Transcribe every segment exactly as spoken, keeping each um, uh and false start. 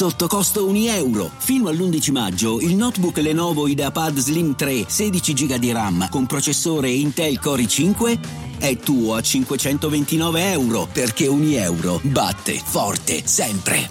sotto costo un euro. Fino all'undici maggio il notebook Lenovo Ideapad Slim tre sedici giga di RAM con processore Intel Core cinque è tuo a cinquecentoventinove euro, perché ogni euro batte forte sempre.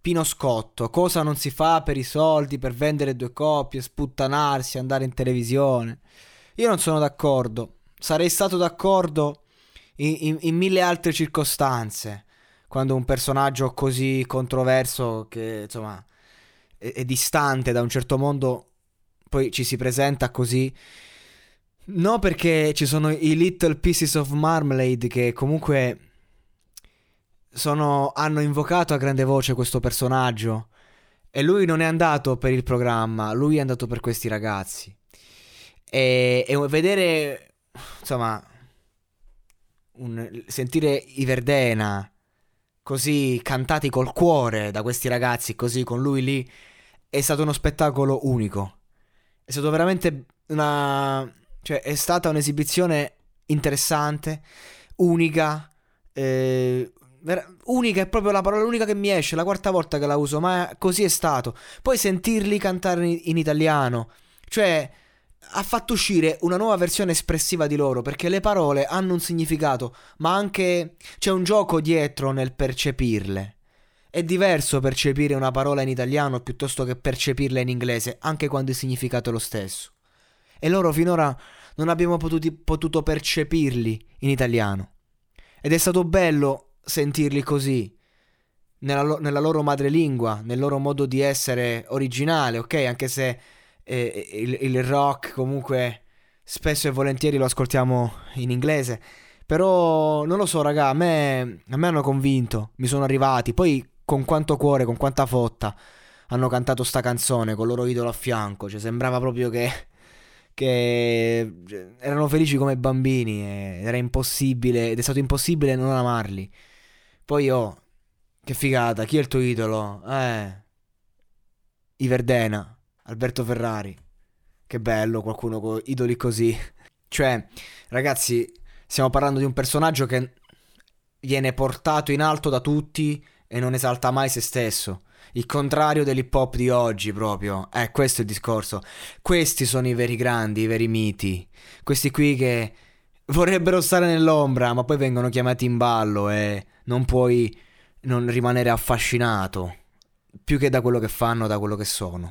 Pino Scotto, cosa non si fa per i soldi, per vendere due copie, sputtanarsi, andare in televisione. Io non sono d'accordo, sarei stato d'accordo in, in, in mille altre circostanze, quando un personaggio così controverso, che insomma è, è distante da un certo mondo, poi ci si presenta così. No, perché ci sono i Little Pieces of Marmalade che comunque... Sono, hanno invocato a grande voce questo personaggio e lui non è andato per il programma, lui è andato per questi ragazzi e, e vedere, insomma, un, sentire i Verdena così cantati col cuore da questi ragazzi, così con lui lì, è stato uno spettacolo unico, è stato veramente una, cioè è stata un'esibizione interessante, unica, eh, unica è proprio la parola unica che mi esce, la quarta volta che la uso, ma così è stato. Poi sentirli cantare in italiano, cioè ha fatto uscire una nuova versione espressiva di loro, perché le parole hanno un significato, ma anche c'è un gioco dietro nel percepirle. È diverso percepire una parola in italiano piuttosto che percepirla in inglese, anche quando il significato è lo stesso. E loro finora non abbiamo potuti, potuto percepirli in italiano, ed è stato bello sentirli così nella, lo- nella loro madrelingua, nel loro modo di essere originale, ok? Anche se eh, il, il rock comunque spesso e volentieri lo ascoltiamo in inglese, però non lo so raga, a me, a me hanno convinto, mi sono arrivati. Poi con quanto cuore, con quanta fotta hanno cantato sta canzone con il loro idolo a fianco, cioè sembrava proprio che, che erano felici come bambini, eh, era impossibile, ed è stato impossibile non amarli. Poi oh, che figata, chi è il tuo idolo? Eh, i Verdena, Alberto Ferrari. Che bello, qualcuno con idoli così. Cioè, ragazzi, stiamo parlando di un personaggio che viene portato in alto da tutti e non esalta mai se stesso. Il contrario dell'hip hop di oggi proprio. Eh, questo è il discorso. Questi sono i veri grandi, i veri miti. Questi qui che... vorrebbero stare nell'ombra, ma poi vengono chiamati in ballo e non puoi non rimanere affascinato, più che da quello che fanno, da quello che sono.